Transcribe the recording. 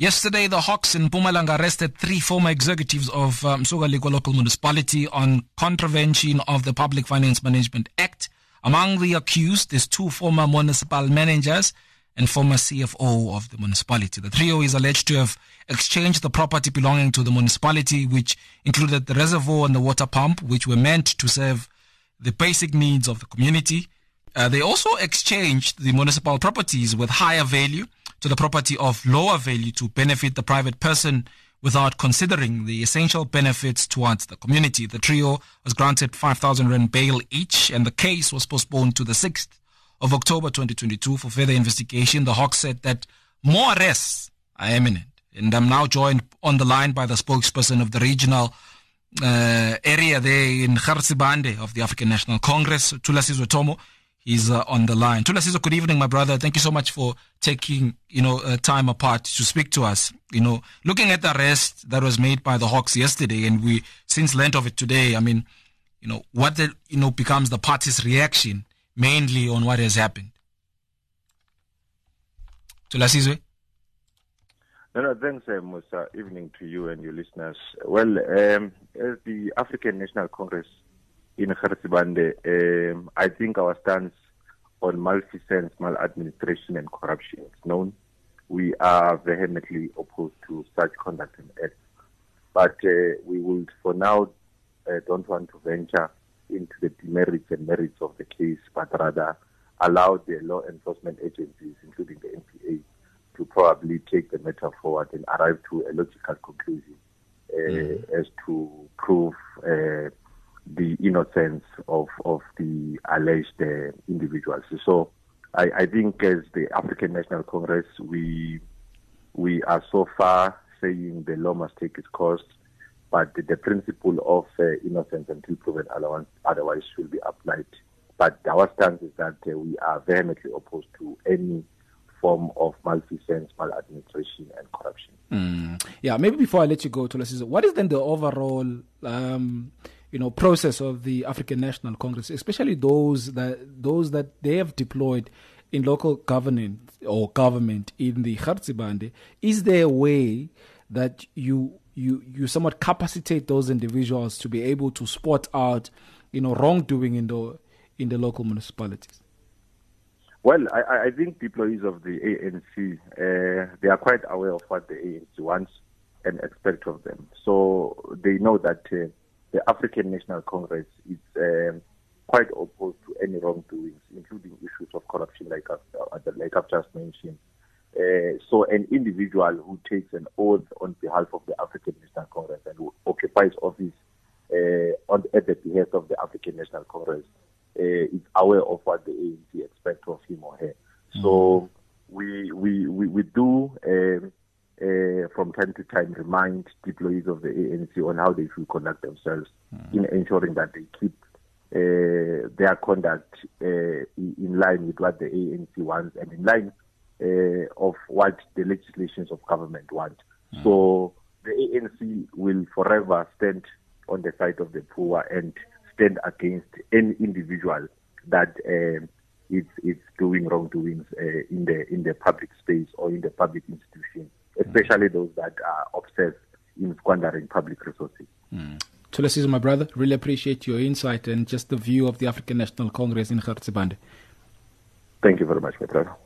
Yesterday, the Hawks in Mpumalanga arrested 3 former executives of Msukaligwa local municipality on contravention of the Public Finance Management Act. Among the accused is 2 former municipal managers and former CFO of the municipality. The trio is alleged to have exchanged the property belonging to the municipality, which included the reservoir and the water pump, which were meant to serve the basic needs of the community. They also exchanged the municipal properties with higher value to the property of lower value to benefit the private person without considering the essential benefits towards the community. The trio was granted 5,000 rand bail each, and the case was postponed to the 6th of October 2022 for further investigation. The Hawks said that more arrests are imminent. And I'm now joined on the line by the spokesperson of the regional area there in Gert Sibande of the African National Congress, Thulasizwe Thomo. He's on the line. Thulasizwe, good evening, my brother. Thank you so much for taking, time apart to speak to us. Looking at the arrest that was made by the Hawks yesterday, and we since learned of it today. I mean, what becomes the party's reaction mainly on what has happened. Thulasizwe. No, thanks, Musa. Evening to you and your listeners. Well, as the African National Congress in Gert Sibande, I think our stance on malfeasance, maladministration, and corruption is known. We are vehemently opposed to such conduct and acts. But we will, for now, don't want to venture into the demerits and merits of the case, but rather allow the law enforcement agencies, including the NPA, to probably take the matter forward and arrive to a logical conclusion as to prove the innocence of the alleged individuals. So I think as the African National Congress, we are so far saying the law must take its course, but the principle of innocence until proven otherwise should be applied. But our stance is that we are vehemently opposed to any form of malfeasance, maladministration, and corruption. Yeah, maybe before I let you go, Thulasizwe, what is then the overall process of the African National Congress, especially those that they have deployed in local governance or government in the Gert Sibande? Is there a way that you somewhat capacitate those individuals to be able to spot out, wrongdoing in the local municipalities? Well, I think deployees of the ANC, they are quite aware of what the ANC wants and expect of them. So they know that the African National Congress is quite opposed to any wrongdoings, including issues of corruption, like I've just mentioned. So an individual who takes an oath on behalf of the African National Congress and who occupies office at the behest of the African National Congress is aware of what the ANC expects of him or her. So we do from time to time remind deployees of the ANC on how they should conduct themselves in ensuring that they keep their conduct in line with what the ANC wants and in line of what the legislations of government want. So the ANC will forever stand on the side of the poor and stand against any individual that is doing wrongdoings in the public space or in the public institution, especially those that are obsessed in squandering public resources. Thulasizwe, my brother, really appreciate your insight and just the view of the African National Congress in Gert Sibande. Thank you very much, my brother.